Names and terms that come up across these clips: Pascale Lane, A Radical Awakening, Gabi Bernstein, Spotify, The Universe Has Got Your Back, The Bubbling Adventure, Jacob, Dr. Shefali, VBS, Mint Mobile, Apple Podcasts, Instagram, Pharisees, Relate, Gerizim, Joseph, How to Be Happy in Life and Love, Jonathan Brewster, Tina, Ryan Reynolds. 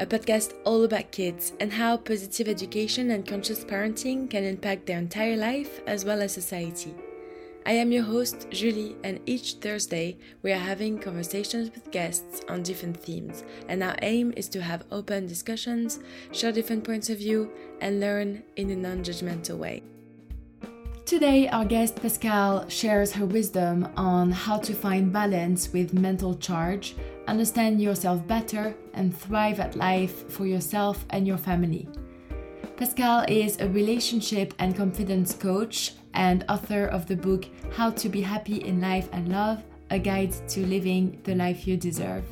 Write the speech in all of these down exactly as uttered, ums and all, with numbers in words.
a podcast all about kids and how positive education and conscious parenting can impact their entire life as well as society. I am your host, Julie, and each Thursday we are having conversations with guests on different themes, and our aim is to have open discussions, share different points of view, and learn in a non-judgmental way. Today, our guest Pascale shares her wisdom on how to find balance with mental charge, understand yourself better, and thrive at life for yourself and your family. Pascale is a relationship and confidence coach and author of the book How to Be Happy in Life and Love, A Guide to Living the Life You Deserve.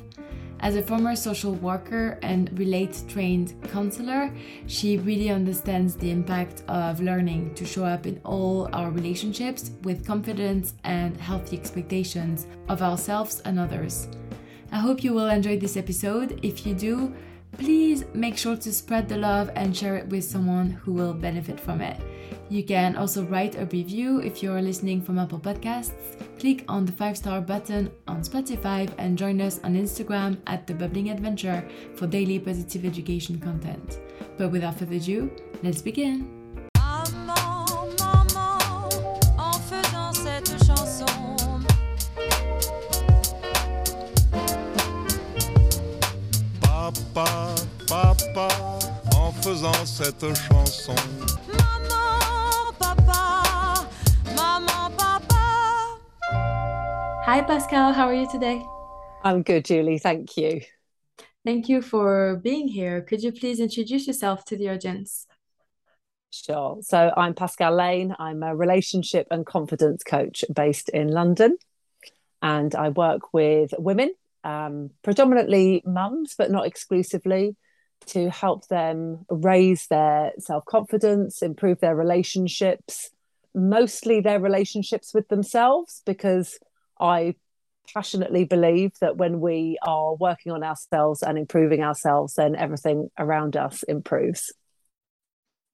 As a former social worker and Relate-trained counselor, she really understands the impact of learning to show up in all our relationships with confidence and healthy expectations of ourselves and others. I hope you will enjoy this episode. If you do, please make sure to spread the love and share it with someone who will benefit from it. You can also write a review if you're listening from Apple Podcasts. Click on the five-star button on Spotify and join us on Instagram at The Bubbling Adventure for daily positive education content. But without further ado, let's begin. Papa, papa, en faisant cette chanson. Maman, papa, maman, papa. Hi Pascale, how are you today? I'm good, Julie, thank you. Thank you for being here. Could you please introduce yourself to the audience? Sure. So I'm Pascale Lane. I'm a relationship and confidence coach based in London, and I work with women, Um, predominantly mums, but not exclusively, to help them raise their self-confidence, improve their relationships, mostly their relationships with themselves, because I passionately believe that when we are working on ourselves and improving ourselves, then everything around us improves.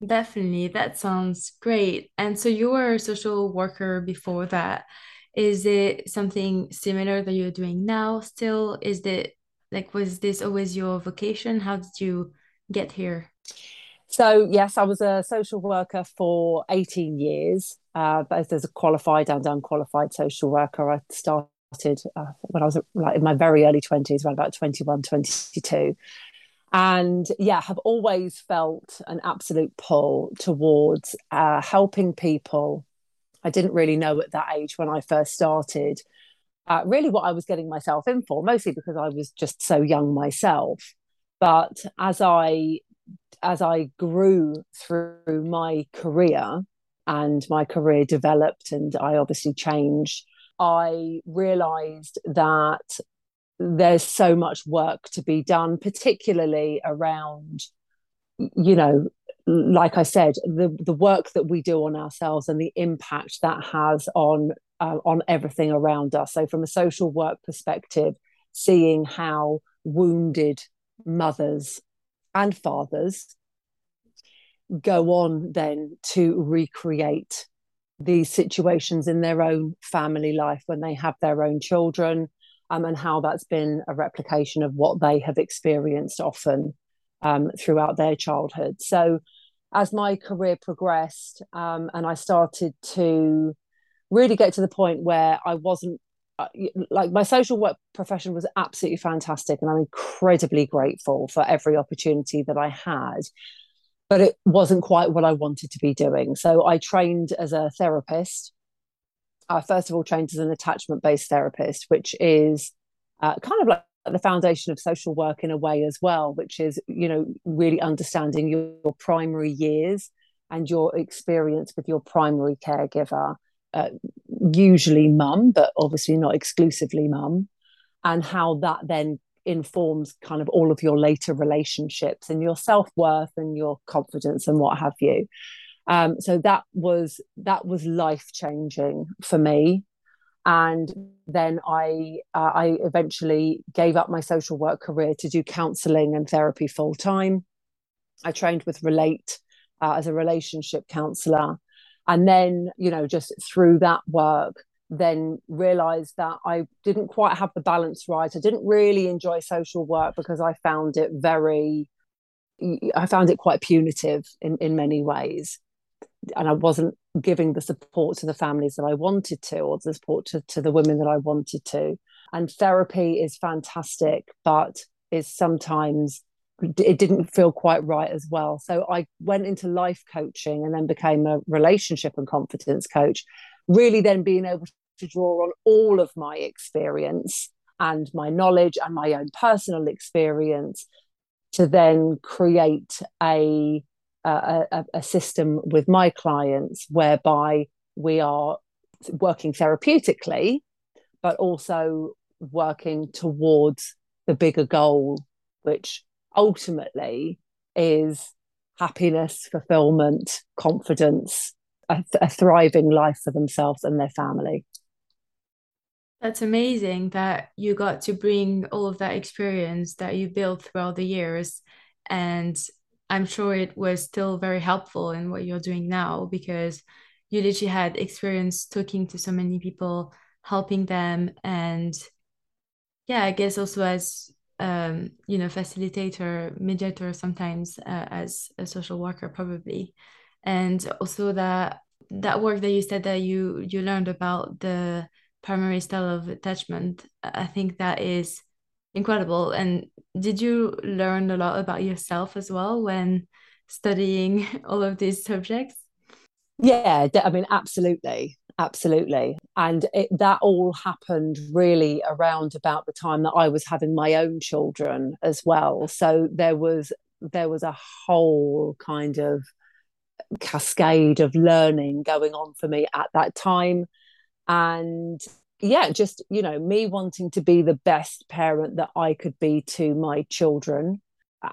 Definitely. That sounds great. And so you were a social worker before that. Is it something similar that you're doing now still? Is it like, was this always your vocation? How did you get here? So, yes, I was a social worker for eighteen years, uh, both as a qualified and unqualified social worker. I started uh, when I was like in my very early twenties, around about twenty-one, twenty-two. And yeah, have always felt an absolute pull towards uh, helping people. I didn't really know at that age when I first started uh, really what I was getting myself in for, mostly because I was just so young myself. But as I as I grew through my career and my career developed and I obviously changed, I realised that there's so much work to be done, particularly around, you know, like I said, the, the work that we do on ourselves and the impact that has on uh, on everything around us. So from a social work perspective, seeing how wounded mothers and fathers go on then to recreate these situations in their own family life when they have their own children, um, and how that's been a replication of what they have experienced often um, throughout their childhood. So as my career progressed um, and I started to really get to the point where I wasn't, like, my social work profession was absolutely fantastic, and I'm incredibly grateful for every opportunity that I had, but it wasn't quite what I wanted to be doing. So I trained as a therapist. I first of all trained as an attachment-based therapist, which is uh, kind of like the foundation of social work in a way as well, which is, you know, really understanding your, your primary years and your experience with your primary caregiver. Uh, usually mum, but obviously not exclusively mum, and how that then informs kind of all of your later relationships and your self-worth and your confidence and what have you. Um, so that was that was life-changing for me. And then I uh, I eventually gave up my social work career to do counselling and therapy full-time. I trained with Relate uh, as a relationship counsellor. And then, you know, just through that work, then realised that I didn't quite have the balance right. I didn't really enjoy social work because I found it very, I found it quite punitive in, in many ways. And I wasn't giving the support to the families that I wanted to, or the support to, to the women that I wanted to. And therapy is fantastic, but is sometimes, it didn't feel quite right as well. So I went into life coaching and then became a relationship and confidence coach, really then being able to draw on all of my experience and my knowledge and my own personal experience to then create a, a, a system with my clients whereby we are working therapeutically, but also working towards the bigger goal, which ultimately is happiness, fulfillment, confidence, a, th- a thriving life for themselves and their family. That's amazing that you got to bring all of that experience that you built throughout the years. And I'm sure it was still very helpful in what you're doing now, because you literally had experience talking to so many people, helping them. And yeah, I guess also as Um, you know, facilitator, mediator, sometimes uh, as a social worker, probably. And also that that work that you said that you you learned about the primary style of attachment, I think that is incredible. And did you learn a lot about yourself as well when studying all of these subjects? Yeah, I mean, absolutely. Absolutely. And it, that all happened really around about the time that I was having my own children as well. So there was there was a whole kind of cascade of learning going on for me at that time. And yeah, just, you know, me wanting to be the best parent that I could be to my children.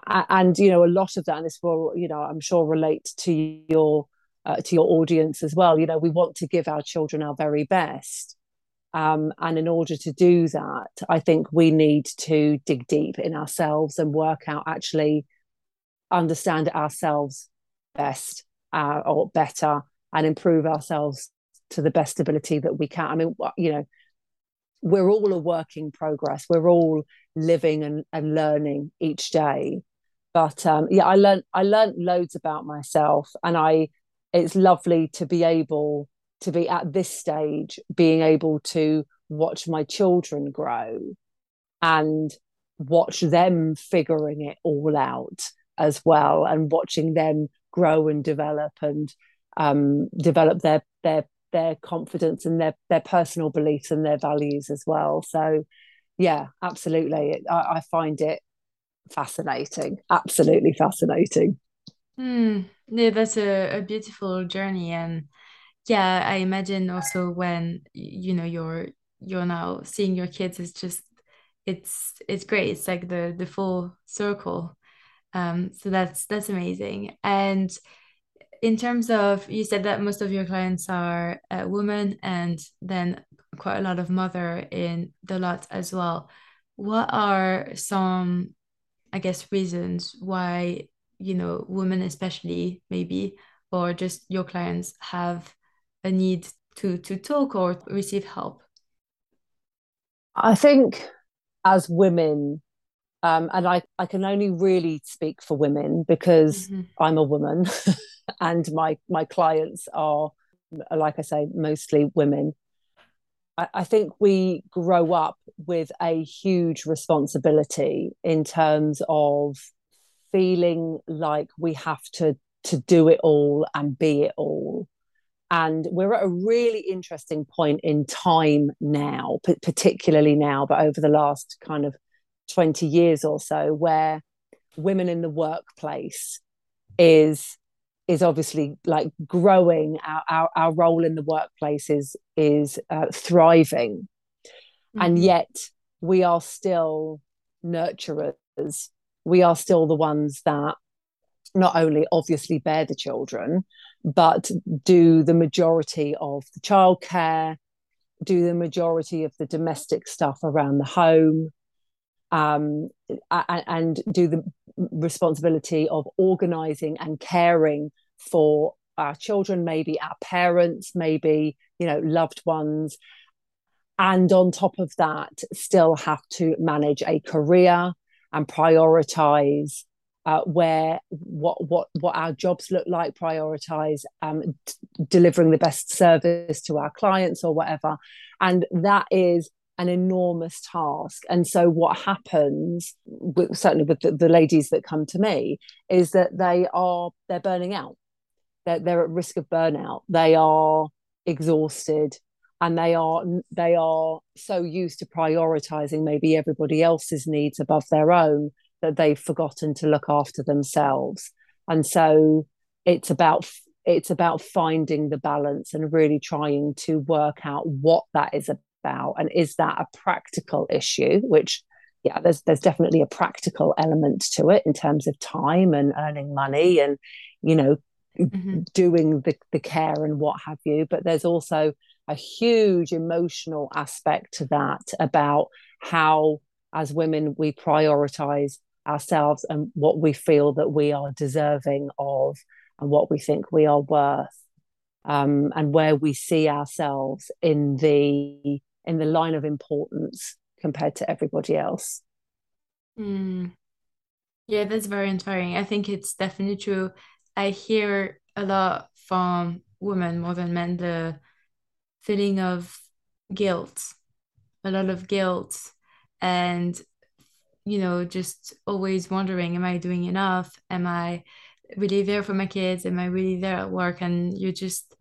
And, you know, a lot of that, and this will, you know, I'm sure relate to your Uh, to your audience as well. You know, we want to give our children our very best. Um, and in order to do that, I think we need to dig deep in ourselves and work out, actually understand ourselves best uh, or better, and improve ourselves to the best ability that we can. I mean, you know, we're all a work in progress. We're all living and, and learning each day. But um, yeah, I learned, I learned loads about myself, and I, it's lovely to be able to be at this stage, being able to watch my children grow and watch them figuring it all out as well, and watching them grow and develop and um, develop their their their confidence and their their personal beliefs and their values as well. So, yeah, absolutely. I, I find it fascinating, absolutely fascinating. Hmm. Yeah, that's a, a beautiful journey. And yeah, I imagine also when, you know, you're you're now seeing your kids, it's just it's it's great. It's like the the full circle. Um, so that's that's amazing. And in terms of, you said that most of your clients are uh, women, and then quite a lot of mother in the lot as well. What are some, I guess, reasons why, you know, women especially maybe, or just your clients, have a need to to talk or receive help? I think as women, um, and I, I can only really speak for women because mm-hmm. I'm a woman and my, my clients are, like I say, mostly women. I, I think we grow up with a huge responsibility in terms of feeling like we have to to do it all and be it all. And we're at a really interesting point in time now, p- particularly now, but over the last kind of twenty years or so, where women in the workplace is is obviously like growing. Our our, our role in the workplace is, is uh, thriving. Mm-hmm. And yet we are still nurturers. We are still the ones that not only obviously bear the children, but do the majority of the childcare, do the majority of the domestic stuff around the home, um, and do the responsibility of organising and caring for our children, maybe our parents, maybe, you know, loved ones. And on top of that, still have to manage a career and prioritise Uh, where what what what our jobs look like, prioritise um, t- delivering the best service to our clients or whatever. And that is an enormous task. And so what happens, with, certainly with the, the ladies that come to me, is that they are, they're burning out. They're, they're at risk of burnout. They are exhausted and they are, they are so used to prioritising maybe everybody else's needs above their own that they've forgotten to look after themselves. And so it's about it's about finding the balance and really trying to work out what that is about, and is that a practical issue? Which, yeah, there's there's definitely a practical element to it in terms of time and earning money and, you know, mm-hmm. doing the, the care and what have you. But there's also a huge emotional aspect to that about how, as women, we prioritise ourselves and what we feel that we are deserving of and what we think we are worth, um, and where we see ourselves in the in the line of importance compared to everybody else. Mm. Yeah, that's very inspiring. I think it's definitely true. I hear a lot from women more than men the feeling of guilt, a lot of guilt, and you know, just always wondering, am I doing enough? Am I really there for my kids? Am I really there at work? And you just,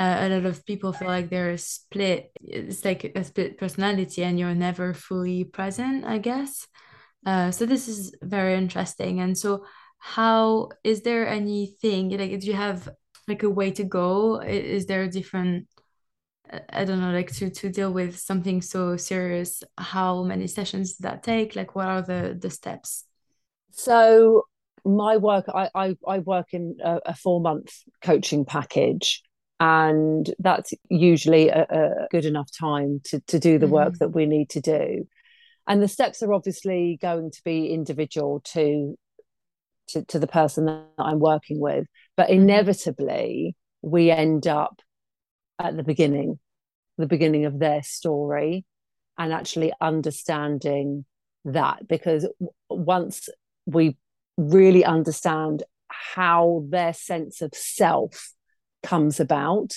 uh, a lot of people feel like they're split. It's like a split personality and you're never fully present, I guess. Uh, so this is very interesting. And so how, is there anything, like, do you have like a way to go? Is there a different, I don't know, like to, to deal with something so serious, how many sessions does that take? Like, what are the, the steps? So my work, I, I, I work in a, a four month coaching package, and that's usually a, a good enough time to, to do the mm-hmm. work that we need to do. And the steps are obviously going to be individual to, to, to the person that I'm working with, but inevitably we end up at the beginning, the beginning of their story, and actually understanding that, because w- once we really understand how their sense of self comes about,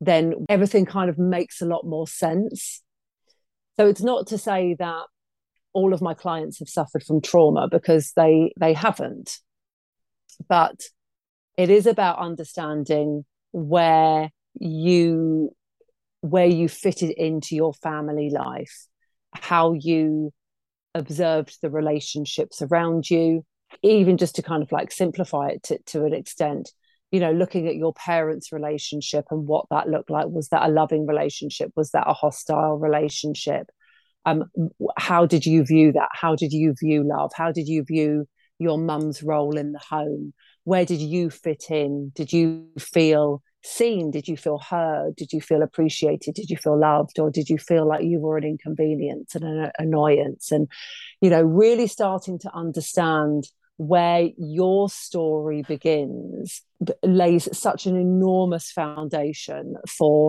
then everything kind of makes a lot more sense. So it's not to say that all of my clients have suffered from trauma, because they they haven't, but it is about understanding where you where you fitted into your family life, how you observed the relationships around you, even just to kind of like simplify it to, to an extent, you know, looking at your parents' relationship and what that looked like. Was that a loving relationship? Was that a hostile relationship? Um, how did you view that? How did you view love? How did you view your mum's role in the home? Where did you fit in? Did you feel seen? Did you feel heard? Did you feel appreciated? Did you feel loved? Or did you feel like you were an inconvenience and an annoyance? And, you know, really starting to understand where your story begins lays such an enormous foundation for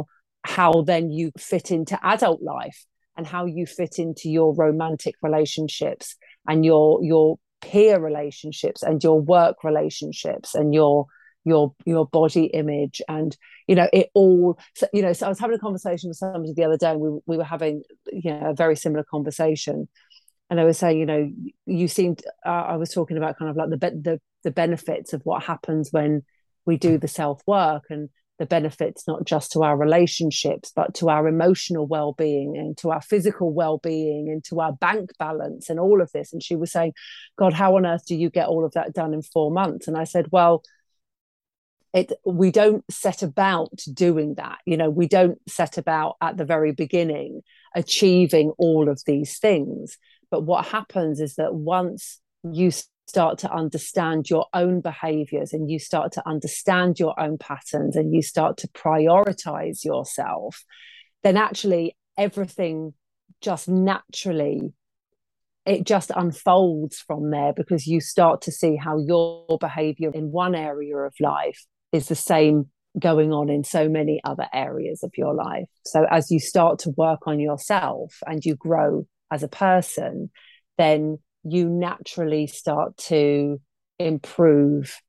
how then you fit into adult life and how you fit into your romantic relationships and your your peer relationships and your work relationships and your your your body image. And you know, it all, so, you know, so I was having a conversation with somebody the other day, and we, we were having, you know, a very similar conversation, and I was saying, you know, you seemed, uh, I was talking about kind of like the, be- the the benefits of what happens when we do the self-work, and the benefits not just to our relationships, but to our emotional well-being and to our physical well-being and to our bank balance and all of this. And she was saying, God, how on earth do you get all of that done in four months? And I said, well, it, we don't set about doing that. You know, we don't set about at the very beginning achieving all of these things. But what happens is that once you start to understand your own behaviors, and you start to understand your own patterns, and you start to prioritize yourself, then actually everything just naturally, it just unfolds from there, because you start to see how your behavior in one area of life is the same going on in so many other areas of your life. So as you start to work on yourself and you grow as a person, then you naturally start to improve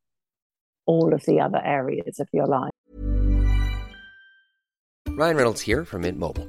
all of the other areas of your life. Ryan Reynolds here from Mint Mobile.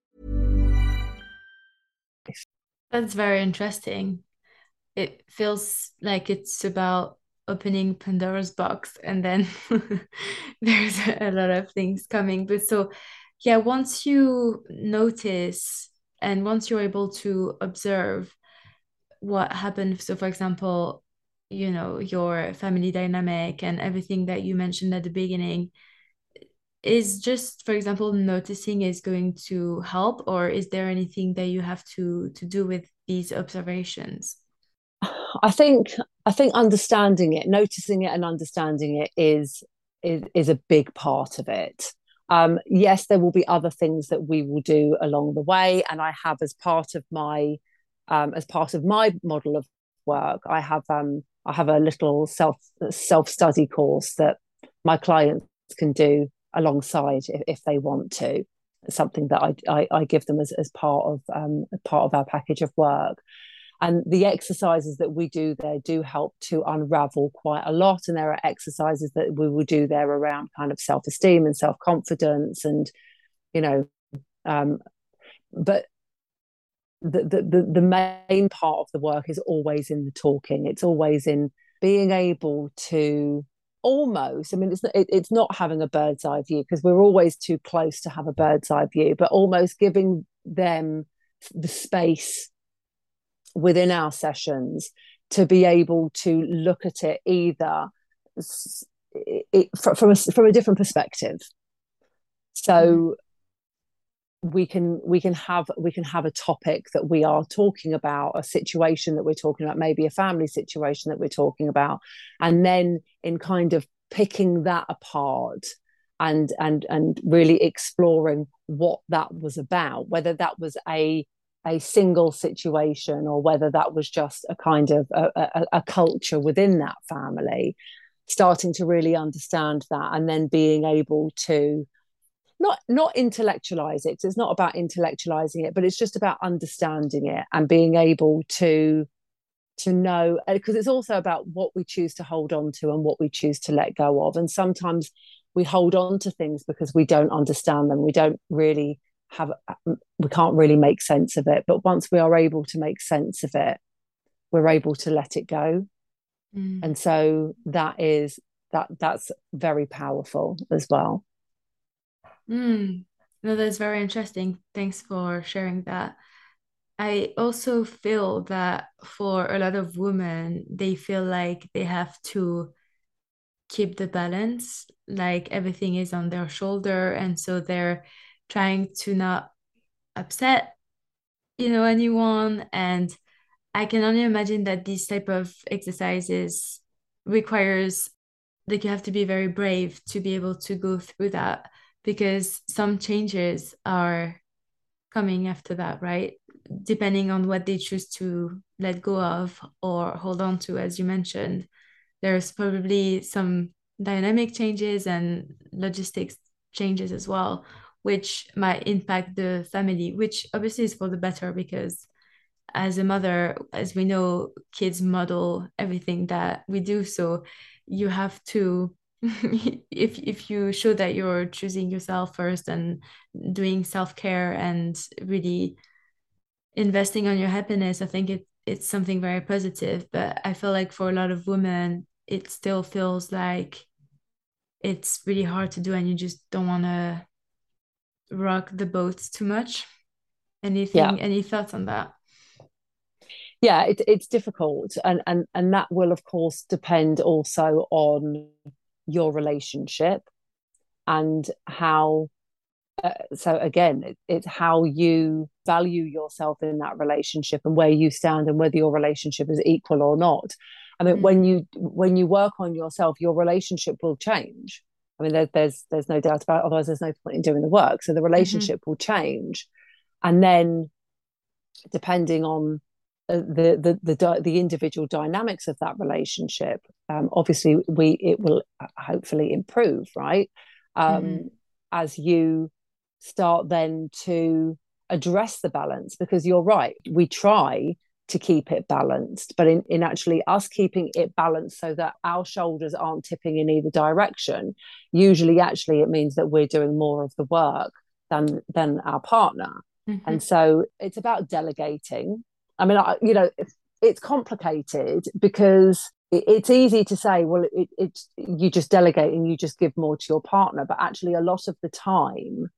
That's very interesting. It feels like it's about opening Pandora's box, and then there's a lot of things coming. But so, yeah, once you notice and once you're able to observe what happened, so for example, you know, your family dynamic and everything that you mentioned at the beginning, is just, for example, noticing is going to help, or is there anything that you have to to do with these observations? I think I think understanding it, noticing it and understanding it is is, is a big part of it. Um, yes, there will be other things that we will do along the way. And I have, as part of my um, as part of my model of work, I have um, I have a little self self-study course that my clients can do alongside if, if they want to. It's something that I, I, I give them as, as part of um, part of our package of work. And the exercises that we do there do help to unravel quite a lot. And there are exercises that we will do there around kind of self-esteem and self-confidence and, you know, um, but the, the, the, the main part of the work is always in the talking. It's always in being able to almost, I mean, it's not, it, it's not having a bird's eye view, because we're always too close to have a bird's eye view, but almost giving them the space within our sessions to be able to look at it either it, from, a, from a different perspective. So we can we can have we can have a topic that we are talking about, a situation that we're talking about, maybe a family situation that we're talking about, and then in kind of picking that apart and and and really exploring what that was about, whether that was a a single situation or whether that was just a kind of a, a, a culture within that family, starting to really understand that and then being able to not not intellectualize it. It's not about intellectualizing it, but it's just about understanding it and being able to to know, because it's also about what we choose to hold on to and what we choose to let go of. And sometimes we hold on to things because we don't understand them. We don't really have, we can't really make sense of it. But once we are able to make sense of it, we're able to let it go. Mm. And so that is, that that's very powerful as well. Mm. No, that's very interesting. Thanks for sharing that. I also feel that for a lot of women, they feel like they have to keep the balance, like everything is on their shoulder. And so they're trying to not upset, you know, anyone. And I can only imagine that these type of exercises requires, like, you have to be very brave to be able to go through that, because some changes are coming after that, right? Depending on what they choose to let go of or hold on to, as you mentioned, there's probably some dynamic changes and logistics changes as well, which might impact the family, which obviously is for the better, because as a mother, as we know, kids model everything that we do. So you have to, if if you show that you're choosing yourself first and doing self-care and really investing on your happiness, I think it it's something very positive. But I feel like for a lot of women, it still feels like it's really hard to do, and you just don't want to rock the boats too much. Anything, yeah. Any thoughts on that? Yeah, it, it's difficult. And, and, and that will, of course, depend also on your relationship and how, uh, so again, it, it's how you value yourself in that relationship and where you stand and whether your relationship is equal or not. I mean, mm-hmm. when you when you work on yourself, your relationship will change. I mean, there, there's there's no doubt about it, otherwise there's no point in doing the work. So the relationship mm-hmm. will change. And then depending on The, the the the individual dynamics of that relationship, um, obviously we it will hopefully improve, right? Um, mm-hmm. As you start then to address the balance, because you're right, we try to keep it balanced, but in, in actually us keeping it balanced so that our shoulders aren't tipping in either direction, usually actually it means that we're doing more of the work than than our partner, mm-hmm. and so it's about delegating. I mean, you know, it's complicated because it's easy to say, well, it, it, you just delegate and you just give more to your partner. But actually, a lot of the time,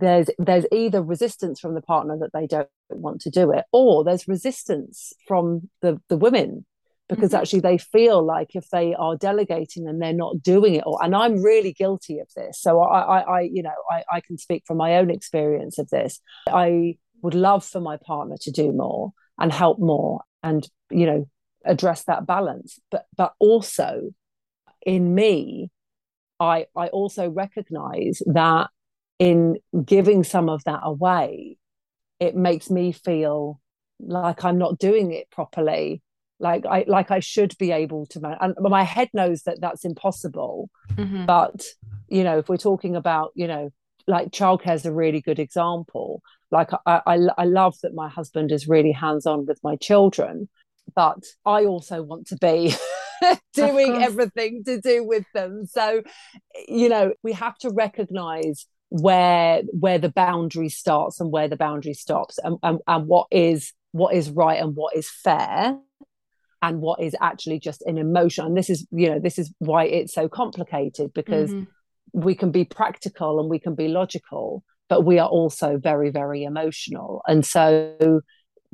there's there's either resistance from the partner that they don't want to do it, or there's resistance from the, the women, because mm-hmm. actually they feel like if they are delegating and they're not doing it, or and I'm really guilty of this. So I, I, I you know, I, I can speak from my own experience of this. I would love for my partner to do more and help more and, you know, address that balance. But but also in me, I I also recognize that in giving some of that away, it makes me feel like I'm not doing it properly. Like I like I should be able to, man- and my head knows that that's impossible. Mm-hmm. But, you know, if we're talking about, you know, like childcare is a really good example. Like I, I, I love that my husband is really hands-on with my children, but I also want to be doing everything to do with them. So, you know, we have to recognise where where the boundary starts and where the boundary stops, and, and, and what is what is right and what is fair, and what is actually just an emotion. And this is, you know, this is why it's so complicated, because mm-hmm. we can be practical and we can be logical, but we are also very, very emotional. And so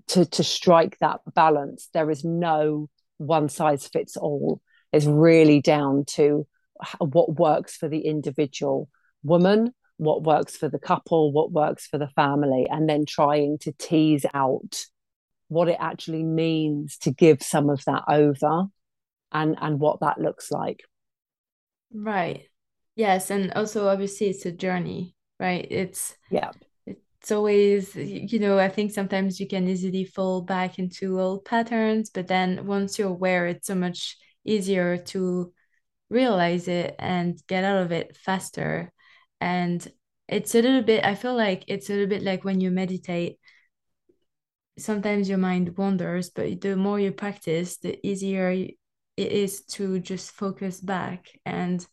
to, to strike that balance, there is no one size fits all. It's really down to what works for the individual woman, what works for the couple, what works for the family, and then trying to tease out what it actually means to give some of that over and, and what that looks like. Right. Yes. And also, obviously, it's a journey, right? It's, yeah. It's always, you know, I think sometimes you can easily fall back into old patterns, but then once you're aware, it's so much easier to realize it and get out of it faster. And it's a little bit, I feel like it's a little bit like when you meditate, sometimes your mind wanders, but the more you practice, the easier it is to just focus back and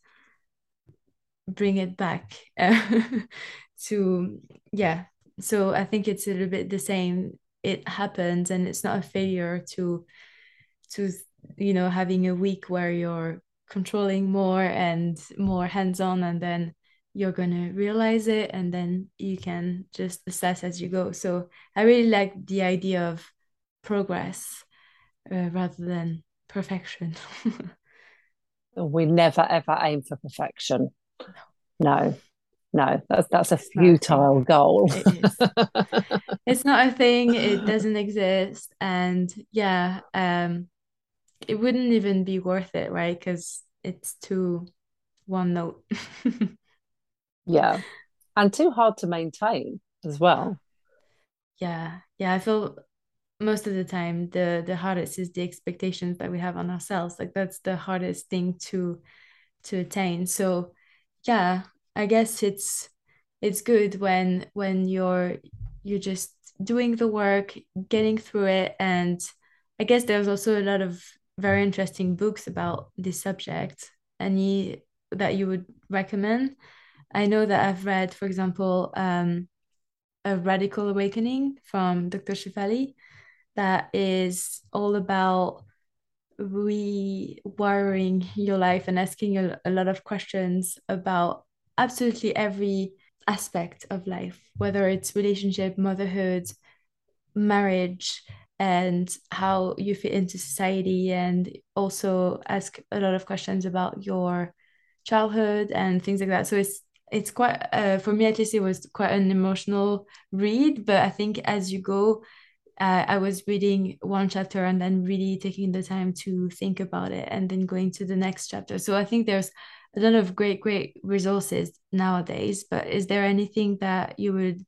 bring it back to, yeah. So I think it's a little bit the same. It happens, and it's not a failure to, to, you know, having a week where you're controlling more and more hands-on, and then you're going to realize it, and then you can just assess as you go. So I really like the idea of progress uh, rather than perfection. We never, ever aim for perfection. No, no, that's, that's a futile goal. It it's not a thing. It doesn't exist. And yeah, um, it wouldn't even be worth it, right? Because it's too one note. Yeah. And too hard to maintain as well. Yeah. Yeah. I feel most of the time the, the hardest is the expectations that we have on ourselves. Like that's the hardest thing to, to attain. So yeah, I guess it's, it's good when, when you're, you're just doing the work, getting through it. And I guess there's also a lot of very interesting books about this subject. Any that you would recommend? I know that I've read, for example, um, A Radical Awakening from Doctor Shefali, that is all about rewiring your life and asking a, a lot of questions about absolutely every aspect of life, whether it's relationship, motherhood, marriage, and how you fit into society, and also ask a lot of questions about your childhood and things like that. So it's It's quite, uh, for me at least, it was quite an emotional read. But I think as you go, uh, I was reading one chapter and then really taking the time to think about it and then going to the next chapter. So I think there's a lot of great, great resources nowadays. But is there anything that you would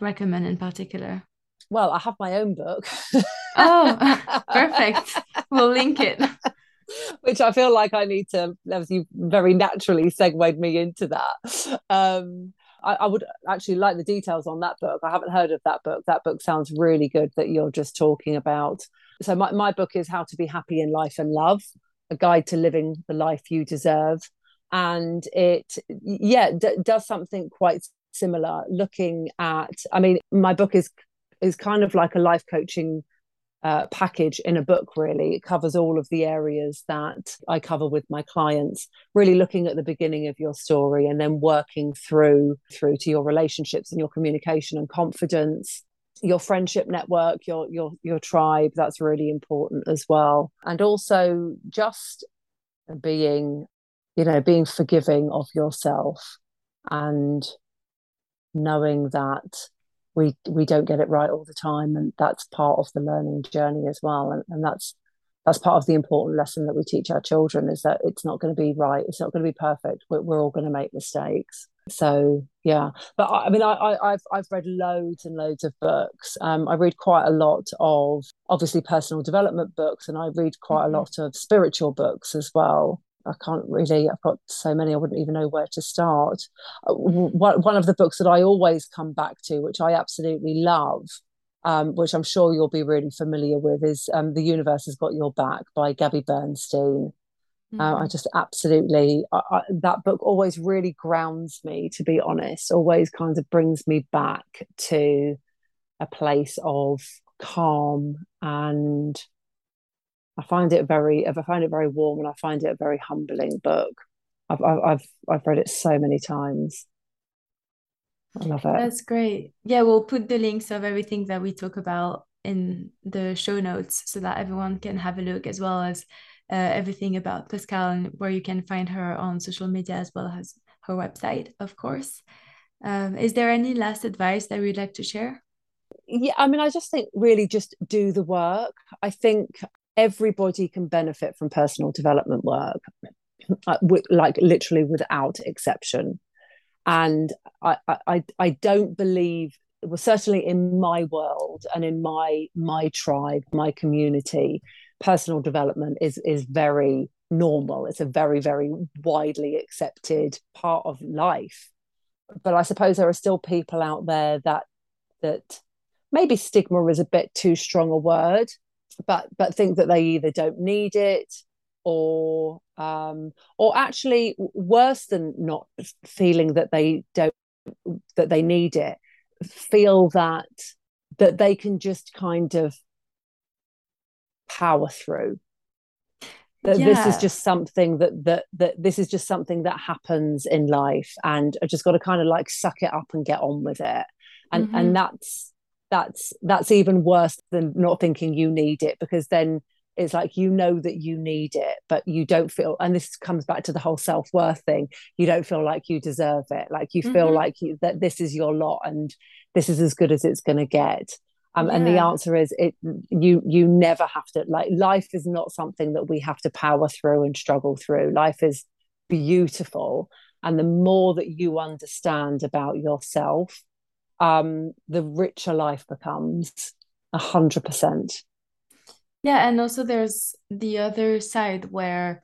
recommend in particular? Well, I have my own book. Oh, perfect. We'll link it. Which I feel like I need to, as you very naturally segued me into that. Um, I, I would actually like the details on that book. I haven't heard of that book. That book sounds really good that you're just talking about. So my, my book is How to Be Happy in Life and Love, a guide to living the life you deserve. And it, yeah, d- does something quite similar, looking at, I mean, my book is is kind of like a life coaching Uh, package in a book, really. It covers all of the areas that I cover with my clients, really looking at the beginning of your story and then working through through to your relationships and your communication and confidence, your friendship network, your your your tribe. That's really important as well. And also just being, you know, being forgiving of yourself and knowing that we we don't get it right all the time, and that's part of the learning journey as well. And, and that's that's part of the important lesson that we teach our children, is that it's not going to be right, it's not going to be perfect, we're, we're all going to make mistakes. So yeah, but I, I mean I, I I've I've read loads and loads of books. Um, I read quite a lot of obviously personal development books, and I read quite mm-hmm. a lot of spiritual books as well. I can't really, I've got so many, I wouldn't even know where to start. One of the books that I always come back to, which I absolutely love, um, which I'm sure you'll be really familiar with, is um, The Universe Has Got Your Back by Gabi Bernstein. Mm-hmm. Uh, I just absolutely, I, I, that book always really grounds me, to be honest, always kind of brings me back to a place of calm, and I find it very, I find it very warm, and I find it a very humbling book. I've, I've, I've read it so many times. I love it. That's great. Yeah, we'll put the links of everything that we talk about in the show notes so that everyone can have a look, as well as uh, everything about Pascale and where you can find her on social media, as well as her website, of course. Um, is there any last advice that we'd like to share? Yeah, I mean, I just think really just do the work. I think everybody can benefit from personal development work, like literally without exception. And I, I, I don't believe, well, certainly in my world and in my my tribe, my community, personal development is is very normal. It's a very, very widely accepted part of life. But I suppose there are still people out there that that maybe stigma is a bit too strong a word, but but think that they either don't need it, or um, or actually worse than not feeling that they don't that they need it, feel that that they can just kind of power through. That yeah. this is just something that that that this is just something that happens in life, and I just got to kind of like suck it up and get on with it. And mm-hmm. and that's that's that's even worse than not thinking you need it, because then it's like, you know that you need it, but you don't feel, and this comes back to the whole self-worth thing, you don't feel like you deserve it. Like you mm-hmm. feel like you, that this is your lot and this is as good as it's going to get. Um, yeah. And the answer is it, you, you never have to, like, life is not something that we have to power through and struggle through. Life is beautiful. And the more that you understand about yourself, um, the richer life becomes, a hundred percent. Yeah, and also there's the other side where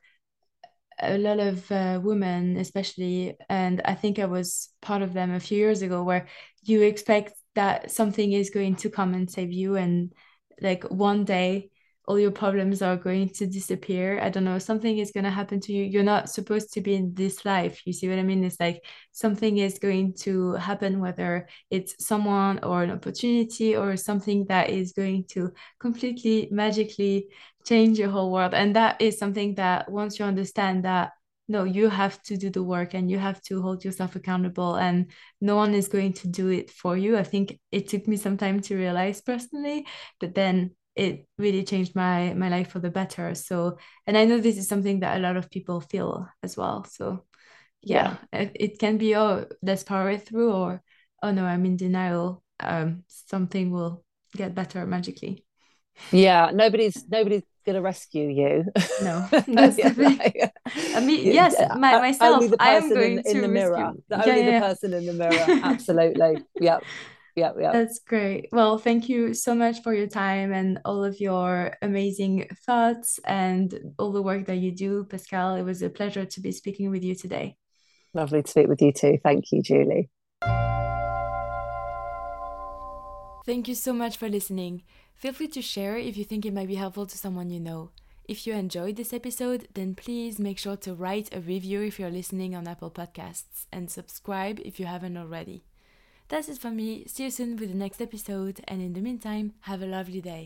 a lot of uh, women, especially, and I think I was part of them a few years ago, where you expect that something is going to come and save you, and like one day all your problems are going to disappear. I don't know, something is going to happen to you. You're not supposed to be in this life. You see what I mean? It's like something is going to happen, whether it's someone or an opportunity or something that is going to completely magically change your whole world. And that is something that once you understand that, no, you have to do the work and you have to hold yourself accountable, and no one is going to do it for you. I think it took me some time to realize personally, but then it really changed my my life for the better. So, and I know this is something that a lot of people feel as well. So yeah, yeah. It, it can be, oh, let's power it through, or, oh no, I'm in denial. Um, something will get better magically. Yeah, nobody's nobody's gonna rescue you. No, that's yeah, the thing. Like, I mean, yes, my, myself, I am going in, to in the mirror. The, yeah, only yeah. the person in the mirror, absolutely. Yep. Yeah, yeah. That's great. Well, thank you so much for your time and all of your amazing thoughts and all the work that you do, Pascale. It was a pleasure to be speaking with you today. Lovely to speak with you too. Thank you, Julie. Thank you so much for listening. Feel free to share if you think it might be helpful to someone you know. If you enjoyed this episode, then please make sure to write a review if you're listening on Apple Podcasts, and subscribe if you haven't already. That's it from me. See you soon with the next episode. And in the meantime, have a lovely day.